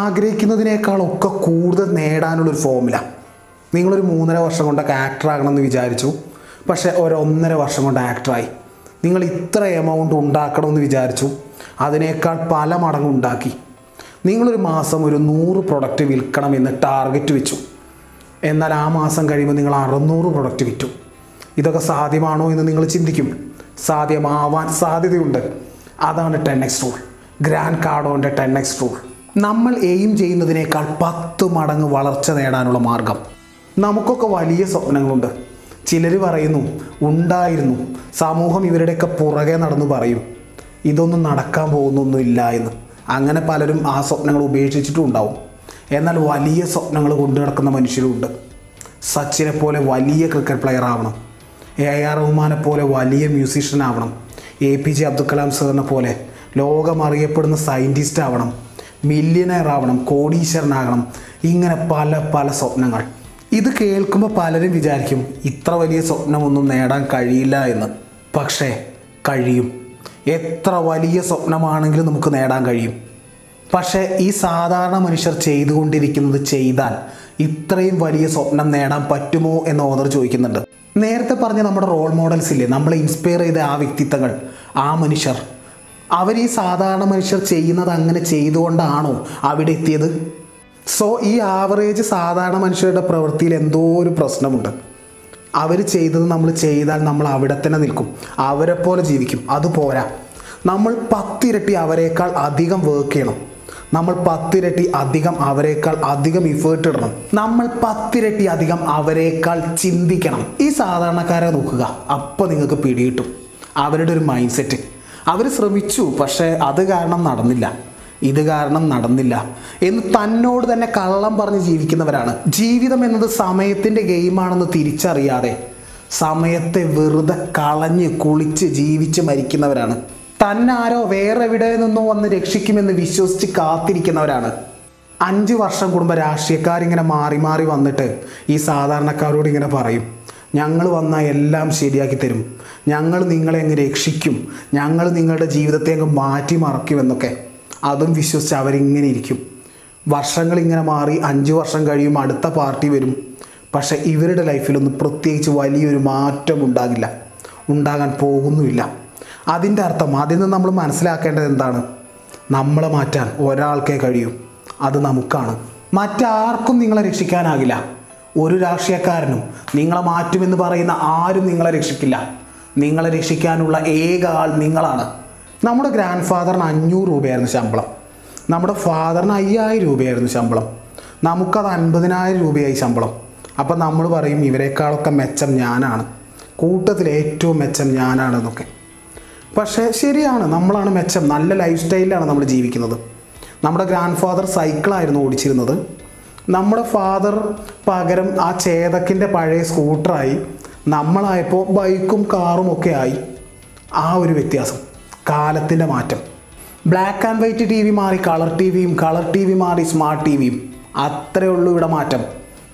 ആഗ്രഹിക്കുന്നതിനേക്കാളൊക്കെ കൂടുതൽ നേടാനുള്ളൊരു ഫോമുല. നിങ്ങളൊരു 3.5 വർഷം കൊണ്ടൊക്കെ ആക്ടറാകണമെന്ന് വിചാരിച്ചു, പക്ഷേ ഒരു 1.5 വർഷം കൊണ്ട് ആക്ടറായി. നിങ്ങൾ ഇത്ര എമൗണ്ട് ഉണ്ടാക്കണമെന്ന് വിചാരിച്ചു, അതിനേക്കാൾ പല മടങ്ങ് ഉണ്ടാക്കി. നിങ്ങളൊരു മാസം ഒരു 100 പ്രൊഡക്റ്റ് വിൽക്കണമെന്ന് ടാർഗറ്റ് വെച്ചു, എന്നാൽ ആ മാസം കഴിയുമ്പോൾ നിങ്ങൾ 600 പ്രൊഡക്റ്റ് വിറ്റു. ഇതൊക്കെ സാധ്യമാണോ എന്ന് നിങ്ങൾ ചിന്തിക്കും. സാധ്യമാവാൻ സാധ്യതയുണ്ട്. അതാണ് 10x റൂൾ, ഗ്രാൻഡ് കാർഡോൻ്റെ 10x റൂൾ. നമ്മൾ എയിം ചെയ്യുന്നതിനേക്കാൾ 10 മടങ്ങ് വളർച്ച നേടാനുള്ള മാർഗം. നമുക്കൊക്കെ വലിയ സ്വപ്നങ്ങളുണ്ട്. ചിലർ പറയുന്നു ഉണ്ടായിരുന്നു, സമൂഹം ഇവരുടെയൊക്കെ പുറകെ നടന്നു പറയും ഇതൊന്നും നടക്കാൻ പോകുന്നൊന്നുമില്ല എന്ന്. അങ്ങനെ പലരും ആ സ്വപ്നങ്ങൾ ഉപേക്ഷിച്ചിട്ടും ഉണ്ടാവും. എന്നാൽ വലിയ സ്വപ്നങ്ങൾ കൊണ്ടു നടക്കുന്ന മനുഷ്യരുണ്ട്. സച്ചിനെ പോലെ വലിയ ക്രിക്കറ്റ് പ്ലെയർ ആവണം, AR റഹ്മാനെ പോലെ വലിയ മ്യൂസീഷ്യൻ ആവണം, APJ അബ്ദുൽ കലാം സാറിനെ പോലെ ലോകം അറിയപ്പെടുന്ന സയൻറ്റിസ്റ്റ് ആവണം, മില്യനെയർ ആവണം, കോടീശ്വരനാകണം, ഇങ്ങനെ പല പല സ്വപ്നങ്ങൾ. ഇത് കേൾക്കുമ്പോൾ പലരും വിചാരിക്കും ഇത്ര വലിയ സ്വപ്നമൊന്നും നേടാൻ കഴിയില്ല എന്ന്. പക്ഷേ കഴിയും. എത്ര വലിയ സ്വപ്നമാണെങ്കിലും നമുക്ക് നേടാൻ കഴിയും. പക്ഷേ ഈ സാധാരണ മനുഷ്യർ ചെയ്തുകൊണ്ടിരിക്കുന്നത് ചെയ്താൽ ഇത്രയും വലിയ സ്വപ്നം നേടാൻ പറ്റുമോ എന്ന് ഓദർ ചോദിക്കുന്നുണ്ട്. നേരത്തെ പറഞ്ഞ നമ്മുടെ റോൾ മോഡൽസില്ലേ, നമ്മളെ ഇൻസ്പയർ ചെയ്ത ആ വ്യക്തിത്വങ്ങൾ, ആ മനുഷ്യർ, അവർ ഈ സാധാരണ മനുഷ്യർ ചെയ്യുന്നത് അങ്ങനെ ചെയ്തുകൊണ്ടാണോ അവിടെ എത്തിയത്? സോ ഈ ആവറേജ് സാധാരണ മനുഷ്യരുടെ പ്രവൃത്തിയിൽ എന്തോ ഒരു പ്രശ്നമുണ്ട്. അവർ ചെയ്തത് നമ്മൾ ചെയ്താൽ നമ്മൾ അവിടെ തന്നെ നിൽക്കും, അവരെ പോലെ ജീവിക്കും. അതുപോരാ, നമ്മൾ 10 ഇരട്ടി അവരെക്കാൾ അധികം വർക്ക് ചെയ്യണം, നമ്മൾ 10 ഇരട്ടി അധികം അവരെക്കാൾ അധികം ഇഫേർട്ട് ഇടണം, നമ്മൾ 10 ഇരട്ടി അധികം അവരെക്കാൾ ചിന്തിക്കണം. ഈ സാധാരണക്കാരെ നോക്കുക, അപ്പോൾ നിങ്ങൾക്ക് പിടികിട്ടും അവരുടെ ഒരു മൈൻഡ് സെറ്റ്. അവർ ശ്രമിച്ചു, പക്ഷേ അത് കാരണം നടന്നില്ല, ഇത് കാരണം നടന്നില്ല എന്ന് തന്നോട് തന്നെ കള്ളം പറഞ്ഞ് ജീവിക്കുന്നവരാണ്. ജീവിതം എന്നത് സമയത്തിൻ്റെ ഗെയിമാണെന്ന് തിരിച്ചറിയാതെ സമയത്തെ വെറുതെ കളഞ്ഞ് കുളിച്ച് ജീവിച്ച് മരിക്കുന്നവരാണ്. തന്നാരോ വേറെ എവിടെ നിന്നോ വന്ന് രക്ഷിക്കുമെന്ന് വിശ്വസിച്ച് കാത്തിരിക്കുന്നവരാണ്. 5 വർഷം കൂടുമ്പോൾ രാഷ്ട്രീയക്കാരിങ്ങനെ മാറി മാറി വന്നിട്ട് ഈ സാധാരണക്കാരോട് ഇങ്ങനെ പറയും, ഞങ്ങൾ വന്നാൽ എല്ലാം ശരിയാക്കി തരും, ഞങ്ങൾ നിങ്ങളെ അങ്ങ് രക്ഷിക്കും, ഞങ്ങൾ നിങ്ങളുടെ ജീവിതത്തെ അങ്ങ് മാറ്റി മറക്കുമെന്നൊക്കെ. അതും വിശ്വസിച്ച് അവരിങ്ങനെ ഇരിക്കും. വർഷങ്ങളിങ്ങനെ മാറി 5 വർഷം കഴിയും, അടുത്ത പാർട്ടി വരും. പക്ഷേ ഇവരുടെ ലൈഫിലൊന്നും പ്രത്യേകിച്ച് വലിയൊരു മാറ്റം ഉണ്ടാകില്ല, ഉണ്ടാകാൻ പോകുന്നുമില്ല. അതിൻ്റെ അർത്ഥം, അതിൽ നിന്ന് നമ്മൾ മനസ്സിലാക്കേണ്ടത് എന്താണ്? നമ്മളെ മാറ്റാൻ ഒരാൾക്കേ കഴിയൂ, അത് നമുക്കാണ്. മറ്റാർക്കും നിങ്ങളെ രക്ഷിക്കാനാകില്ല. ഒരു രാഷ്ട്രീയക്കാരനും നിങ്ങളെ മാറ്റുമെന്ന് പറയുന്ന ആരും നിങ്ങളെ രക്ഷിക്കില്ല. നിങ്ങളെ രക്ഷിക്കാനുള്ള ഏക ആൾ നിങ്ങളാണ്. നമ്മുടെ ഗ്രാൻഡ് ഫാദറിന് 500 രൂപയായിരുന്നു ശമ്പളം, നമ്മുടെ ഫാദറിന് 5000 രൂപയായിരുന്നു ശമ്പളം, നമുക്കത് 50000 രൂപയായി ശമ്പളം. അപ്പം നമ്മൾ പറയും ഇവരെക്കാളൊക്കെ മെച്ചം ഞാനാണ്, കൂട്ടത്തിൽ ഏറ്റവും മെച്ചം ഞാനാണെന്നൊക്കെ. പക്ഷേ ശരിയാണ്, നമ്മളാണ് മെച്ചം. നല്ല ലൈഫ് സ്റ്റൈലിലാണ് നമ്മൾ ജീവിക്കുന്നത്. നമ്മുടെ ഗ്രാൻഡ് ഫാദർ സൈക്കിളായിരുന്നു ഓടിച്ചിരുന്നത്, നമ്മുടെ ഫാദർ പകരം ആ ചേതക്കിൻ്റെ പഴയ സ്കൂട്ടറായി, നമ്മളായപ്പോൾ ബൈക്കും കാറും ഒക്കെ ആയി. ആ ഒരു വ്യത്യാസം, കാലത്തിൻ്റെ മാറ്റം. ബ്ലാക്ക് ആൻഡ് വൈറ്റ് TV മാറി കളർ TVയും കളർ TV മാറി സ്മാർട്ട് TVയും. അത്രയേ ഉള്ളൂ ഇവിടെ മാറ്റം.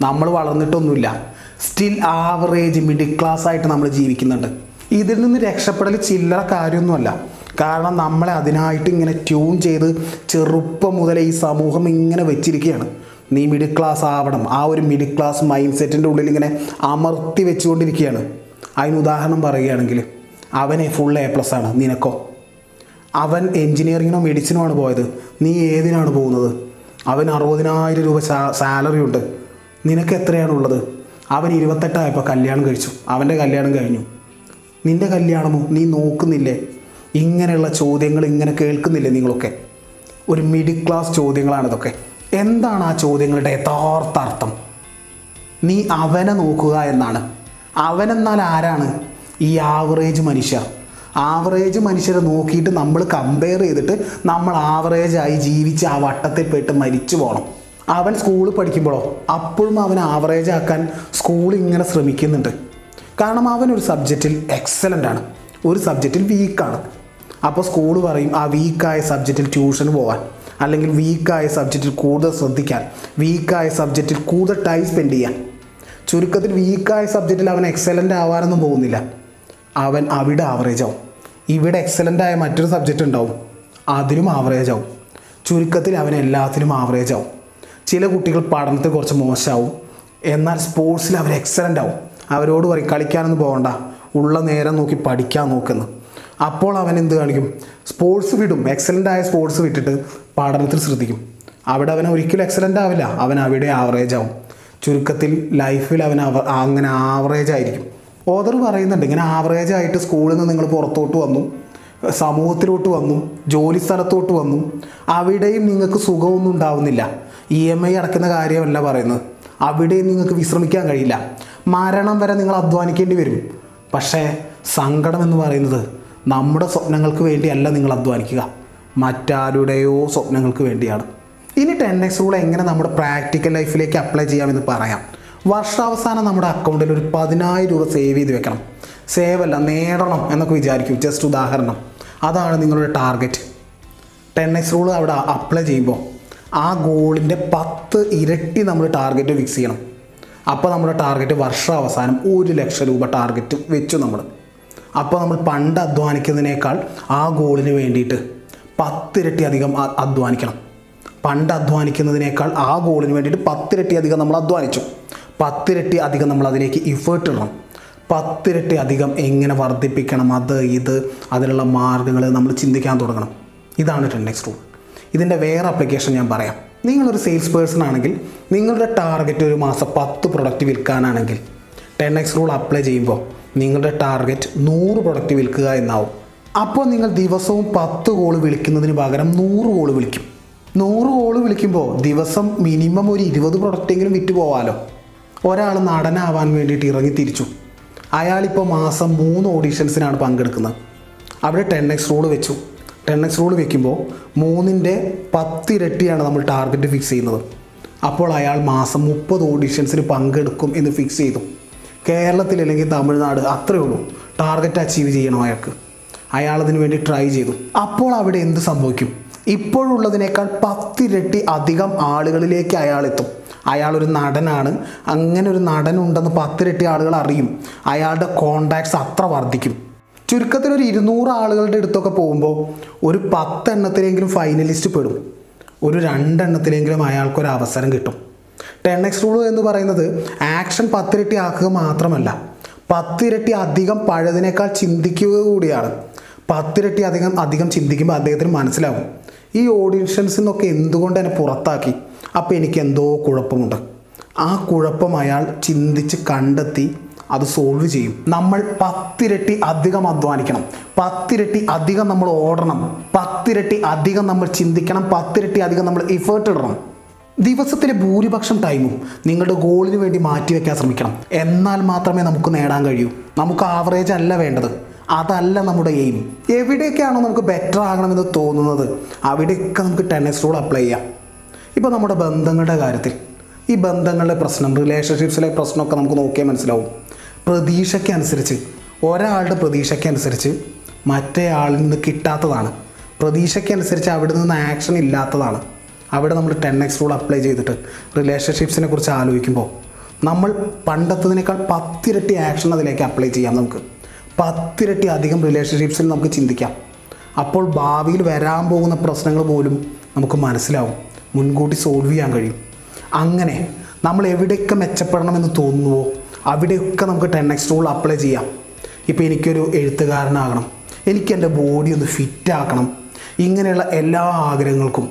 നമ്മൾ വളർന്നിട്ടൊന്നുമില്ല. സ്റ്റിൽ ആവറേജ് മിഡിൽ ക്ലാസ് ആയിട്ട് നമ്മൾ ജീവിക്കുന്നുണ്ട്. ഇതിൽ നിന്ന് രക്ഷപ്പെടൽ ചില്ലറ കാര്യമൊന്നുമല്ല. കാരണം നമ്മളെ അതിനായിട്ട് ഇങ്ങനെ ട്യൂൺ ചെയ്ത് ചെറുപ്പം മുതലേ ഈ സമൂഹം ഇങ്ങനെ വെച്ചിരിക്കുകയാണ്. നീ മിഡിൽ ക്ലാസ് ആവണം, ആ ഒരു മിഡിൽ ക്ലാസ് മൈൻഡ് സെറ്റിൻ്റെ ഉള്ളിൽ ഇങ്ങനെ അമർത്തി വെച്ചുകൊണ്ടിരിക്കുകയാണ്. അതിന് ഉദാഹരണം പറയുകയാണെങ്കിൽ, അവനെ ഫുൾ A+ ആണ്, നിനക്കോ? അവൻ എൻജിനീയറിങ്ങിനോ മെഡിസിനോ ആണ് പോയത്, നീ ഏതിനാണ് പോകുന്നത്? അവൻ 60000 രൂപ സാലറി ഉണ്ട്, നിനക്ക് എത്രയാണുള്ളത്? അവൻ 28 ആയപ്പോൾ കല്യാണം കഴിച്ചു, അവൻ്റെ കല്യാണം കഴിഞ്ഞു, നിൻ്റെ കല്യാണമോ? നീ നോക്കുന്നില്ലേ? ഇങ്ങനെയുള്ള ചോദ്യങ്ങൾ ഇങ്ങനെ കേൾക്കുന്നില്ലേ നിങ്ങളൊക്കെ? ഒരു മിഡിൽ ക്ലാസ് ചോദ്യങ്ങളാണിതൊക്കെ. എന്താണ് ആ ചോദ്യങ്ങളുടെ യഥാർത്ഥാർത്ഥം? നീ അവനെ നോക്കുക എന്നാണ്. അവനെന്നാൽ ആരാണ്? ഈ ആവറേജ് മനുഷ്യർ. ആവറേജ് മനുഷ്യരെ നോക്കിയിട്ട് നമ്മൾ കമ്പയർ ചെയ്തിട്ട് നമ്മൾ ആവറേജായി ജീവിച്ച് ആ വട്ടത്തിൽ പോയിട്ട് മരിച്ചു പോകണം. അവൻ സ്കൂളിൽ പഠിക്കുമ്പോഴോ അപ്പോഴും അവൻ ആവറേജാക്കാൻ സ്കൂൾ ഇങ്ങനെ ശ്രമിക്കുന്നുണ്ട്. കാരണം അവൻ ഒരു സബ്ജക്റ്റിൽ എക്സലൻ്റ് ആണ്, ഒരു സബ്ജക്റ്റിൽ വീക്കാണ്. അപ്പോൾ സ്കൂൾ പറയും ആ വീക്കായ സബ്ജക്റ്റിൽ ട്യൂഷന് പോകാൻ, അല്ലെങ്കിൽ വീക്കായ സബ്ജക്റ്റിൽ കൂടുതൽ ശ്രദ്ധിക്കാൻ, വീക്കായ സബ്ജക്റ്റിൽ കൂടുതൽ ടൈം സ്പെൻഡ് ചെയ്യാൻ. ചുരുക്കത്തിൽ വീക്കായ സബ്ജക്റ്റിൽ അവൻ എക്സലൻ്റ് ആവാനൊന്നും പോകുന്നില്ല. അവൻ അവിടെ ആവറേജാവും. ഇവിടെ എക്സലൻ്റായ മറ്റൊരു സബ്ജക്റ്റ് ഉണ്ടാവും, അതിലും ആവറേജാവും. ചുരുക്കത്തിൽ അവൻ എല്ലാത്തിനും ആവറേജ് ആവും. ചില കുട്ടികൾ പഠനത്തിൽ കുറച്ച് മോശമാവും, എന്നാൽ സ്പോർട്സിൽ അവർ എക്സലൻ്റ് ആവും. അവരോട് പറയും കളിക്കാനൊന്നും പോകണ്ട, ഉള്ള നേരം നോക്കി പഠിക്കാൻ നോക്കുന്നു. അപ്പോൾ അവൻ എന്ത് കാണിക്കും? സ്പോർട്സ് വിടും. എക്സലൻ്റ് ആയ സ്പോർട്സ് വിട്ടിട്ട് പഠനത്തിൽ ശ്രദ്ധിക്കും. അവിടെ അവൻ ഒരിക്കലും എക്സലൻ്റ് ആവില്ല, അവൻ അവിടെ ആവറേജ് ആവും. ചുരുക്കത്തിൽ ലൈഫിൽ അവൻ അങ്ങനെ ആവറേജ് ആയിരിക്കും. ഓദർ പറയുന്നുണ്ട്, ഇങ്ങനെ ആവറേജായിട്ട് സ്കൂളിൽ നിന്ന് നിങ്ങൾ പുറത്തോട്ട് വന്നു, സമൂഹത്തിലോട്ട് വന്നു, ജോലി സ്ഥലത്തോട്ട് വന്നു, അവിടെയും നിങ്ങൾക്ക് സുഖമൊന്നും ഉണ്ടാവുന്നില്ല. EMI അടക്കുന്ന കാര്യമല്ല പറയുന്നത്, അവിടെയും നിങ്ങൾക്ക് വിശ്രമിക്കാൻ കഴിയില്ല. മരണം വരെ നിങ്ങൾ അധ്വാനിക്കേണ്ടി വരും. പക്ഷേ സങ്കടം എന്ന് പറയുന്നത് നമ്മുടെ സ്വപ്നങ്ങൾക്ക് വേണ്ടിയല്ല നിങ്ങൾ അധ്വാനിക്കുക, മറ്റാരുടെയോ സ്വപ്നങ്ങൾക്ക് വേണ്ടിയാണ്. ഇനി 10X റൂൾ എങ്ങനെ നമ്മുടെ പ്രാക്ടിക്കൽ ലൈഫിലേക്ക് അപ്ലൈ ചെയ്യാമെന്ന് പറയാം. വർഷാവസാനം നമ്മുടെ അക്കൗണ്ടിൽ ഒരു 10,000 രൂപ സേവ് ചെയ്ത് വെക്കണം. സേവ് അല്ല, നേടണം എന്നൊക്കെ വിചാരിക്കും. ജസ്റ്റ് ഉദാഹരണം, അതാണ് നിങ്ങളുടെ ടാർഗറ്റ്. 10X റൂൾ അവിടെ അപ്ലൈ ചെയ്യുമ്പോൾ ആ ഗോളിൻ്റെ 10 ഇരട്ടി നമ്മൾ ടാർഗറ്റ് ഫിക്സ് ചെയ്യണം. അപ്പോൾ നമ്മുടെ ടാർഗറ്റ് വർഷാവസാനം 1,00,000 രൂപ ടാർഗറ്റ് വെച്ചു നമ്മൾ. അപ്പോൾ നമ്മൾ പണ്ട് അധ്വാനിക്കുന്നതിനേക്കാൾ ആ ഗോളിന് വേണ്ടിയിട്ട് 10 ഇരട്ടി അധികം അധ്വാനിക്കണം. പണ്ട് അധ്വാനിക്കുന്നതിനേക്കാൾ ആ ഗോളിന് വേണ്ടിയിട്ട് 10 ഇരട്ടി അധികം നമ്മൾ അധ്വാനിച്ചു. 10 ഇരട്ടി അധികം നമ്മൾ അതിലേക്ക് ഇഫേർട്ട് ഇടണം. 10 ഇരട്ടി അധികം എങ്ങനെ വർദ്ധിപ്പിക്കണം, അതിനുള്ള മാർഗ്ഗങ്ങൾ നമ്മൾ ചിന്തിക്കാൻ തുടങ്ങണം. ഇതാണ് 10X റൂൾ. ഇതിൻ്റെ വേറെ അപ്ലിക്കേഷൻ ഞാൻ പറയാം. നിങ്ങളൊരു സെയിൽസ് പേഴ്സൺ ആണെങ്കിൽ നിങ്ങളുടെ ടാർഗറ്റ് ഒരു മാസം 10 പ്രൊഡക്റ്റ് വിൽക്കാനാണെങ്കിൽ 10X റൂൾ അപ്ലൈ ചെയ്യുമ്പോൾ നിങ്ങളുടെ ടാർഗറ്റ് 100 പ്രൊഡക്റ്റ് വിൽക്കുക എന്നാവും. അപ്പോൾ നിങ്ങൾ ദിവസവും 10 കോള് വിളിക്കുന്നതിന് പകരം 100 കോള് വിളിക്കും. 100 കോള് വിളിക്കുമ്പോൾ ദിവസം മിനിമം ഒരു 20 പ്രൊഡക്റ്റെങ്കിലും വിറ്റ് പോവാലോ. ഒരാൾ നടനാവാൻ വേണ്ടിയിട്ട് ഇറങ്ങി തിരിച്ചു. അയാളിപ്പോൾ മാസം 3 ഓഡീഷൻസിനാണ് പങ്കെടുക്കുന്നത്. അവിടെ 10X റൂൾ വെച്ചു. 10X റൂൾ വെക്കുമ്പോൾ 3ന്റെ 10 ഇരട്ടിയാണ് നമ്മൾ ടാർഗറ്റ് ഫിക്സ് ചെയ്യുന്നത്. അപ്പോൾ അയാൾ മാസം 30 ഓഡീഷൻസിന് പങ്കെടുക്കും എന്ന് ഫിക്സ് ചെയ്തു. കേരളത്തിൽ അല്ലെങ്കിൽ തമിഴ്നാട്, അത്രയേ ഉള്ളൂ ടാർഗറ്റ് അച്ചീവ് ചെയ്യണം അയാൾക്ക്. അയാളതിന് വേണ്ടി ട്രൈ ചെയ്തു. അപ്പോൾ അവിടെ എന്ത് സംഭവിക്കും? ഇപ്പോഴുള്ളതിനേക്കാൾ 10 ഇരട്ടി അധികം ആളുകളിലേക്ക് അയാളെത്തും. അയാളൊരു നടനാണ്, അങ്ങനെ ഒരു നടനുണ്ടെന്ന് 10 ഇരട്ടി ആളുകൾ അറിയും. അയാളുടെ കോണ്ടാക്ട്സ് അത്ര വർദ്ധിക്കും. ചുരുക്കത്തിൽ ഒരു 200 ആളുകളുടെ അടുത്തൊക്കെ പോകുമ്പോൾ ഒരു 10 എണ്ണത്തിലെങ്കിലും ഫൈനലിസ്റ്റ് പെടും, ഒരു 2 എണ്ണത്തിലെങ്കിലും അയാൾക്കൊരു അവസരം കിട്ടും. 10X റൂൾ എന്ന് പറയുന്നത് ആക്ഷൻ 10 ഇരട്ടി ആക്കുക മാത്രമല്ല, 10 ഇരട്ടി അധികം പഴയതിനേക്കാൾ ചിന്തിക്കുക കൂടിയാണ്. 10 ഇരട്ടി അധികം ചിന്തിക്കുമ്പോൾ അദ്ദേഹത്തിന് മനസ്സിലാവും, ഈ ഓഡിയൻസിൽ നിന്നൊക്കെ എന്തുകൊണ്ട് എന്നെ പുറത്താക്കി, അപ്പോൾ എനിക്ക് എന്തോ കുഴപ്പമുണ്ട്. ആ കുഴപ്പം അയാൾ ചിന്തിച്ച് കണ്ടെത്തി അത് സോൾവ് ചെയ്യും. നമ്മൾ 10 ഇരട്ടി അധികം അധ്വാനിക്കണം, 10 ഇരട്ടി അധികം നമ്മൾ ഓടണം, 10 ഇരട്ടി അധികം നമ്മൾ ചിന്തിക്കണം, 10 ഇരട്ടി അധികം നമ്മൾ എഫേർട്ട് ഇടണം. ദിവസത്തിലെ ഭൂരിപക്ഷം ടൈമും നിങ്ങളുടെ ഗോളിന് വേണ്ടി മാറ്റിവെക്കാൻ ശ്രമിക്കണം. എന്നാൽ മാത്രമേ നമുക്ക് നേടാൻ കഴിയൂ. നമുക്ക് ആവറേജ് അല്ല വേണ്ടത്, അതല്ല നമ്മുടെ എയിം. എവിടെയൊക്കെയാണോ നമുക്ക് ബെറ്റർ ആകണമെന്ന് തോന്നുന്നത് അവിടെയൊക്കെ നമുക്ക് 10X റൂൾ അപ്ലൈ ചെയ്യാം. ഇപ്പോൾ നമ്മുടെ ബന്ധങ്ങളുടെ കാര്യത്തിൽ, ഈ ബന്ധങ്ങളുടെ പ്രശ്നം, റിലേഷൻഷിപ്സിലെ പ്രശ്നമൊക്കെ നമുക്ക് നോക്കിയാൽ മനസ്സിലാവും. പ്രതീക്ഷയ്ക്കനുസരിച്ച്, ഒരാളുടെ പ്രതീക്ഷയ്ക്കനുസരിച്ച് മറ്റേയാളിൽ നിന്ന് കിട്ടാത്തതാണ്, പ്രതീക്ഷയ്ക്കനുസരിച്ച് അവിടെ നിന്ന് ആക്ഷൻ ഇല്ലാത്തതാണ്. അവിടെ നമ്മൾ 10X റൂൾ അപ്ലൈ ചെയ്തിട്ട് റിലേഷൻഷിപ്സിനെ കുറിച്ച് ആലോചിക്കുമ്പോൾ നമ്മൾ പണ്ടത്തതിനേക്കാൾ 10 ഇരട്ടി ആക്ഷൻ അതിലേക്ക് അപ്ലൈ ചെയ്യാം. നമുക്ക് 10 ഇരട്ടി അധികം റിലേഷൻഷിപ്സിൽ നമുക്ക് ചിന്തിക്കാം. അപ്പോൾ ഭാവിയിൽ വരാൻ പോകുന്ന പ്രശ്നങ്ങൾ പോലും നമുക്ക് മനസ്സിലാവും, മുൻകൂട്ടി സോൾവ് ചെയ്യാൻ കഴിയും. അങ്ങനെ നമ്മൾ എവിടെയൊക്കെ മെച്ചപ്പെടണമെന്ന് തോന്നുന്നുവോ അവിടെയൊക്കെ നമുക്ക് 10X റൂൾ അപ്ലൈ ചെയ്യാം. ഇപ്പോൾ എനിക്കൊരു എഴുത്തുകാരനാകണം, എനിക്ക് എൻ്റെ ബോഡി ഒന്ന് ഫിറ്റാക്കണം, ഇങ്ങനെയുള്ള എല്ലാ ആഗ്രഹങ്ങൾക്കും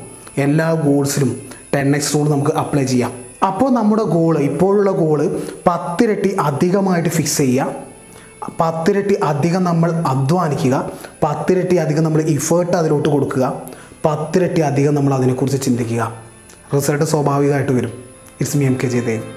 എല്ലാ ഗോൾസിലും 10X റൂൾ നമുക്ക് അപ്ലൈ ചെയ്യാം. അപ്പോൾ നമ്മുടെ ഗോള്, ഇപ്പോഴുള്ള ഗോള് 10 ഇരട്ടി അധികമായിട്ട് ഫിക്സ് ചെയ്യുക, 10 ഇരട്ടി അധികം നമ്മൾ അധ്വാനിക്കുക, 10 ഇരട്ടി അധികം നമ്മൾ ഇഫേർട്ട് അതിലോട്ട് കൊടുക്കുക, 10 ഇരട്ടി അധികം നമ്മൾ അതിനെക്കുറിച്ച് ചിന്തിക്കുക. റിസൾട്ട് സ്വാഭാവികമായിട്ട് വരും. It's me MK Jayadev.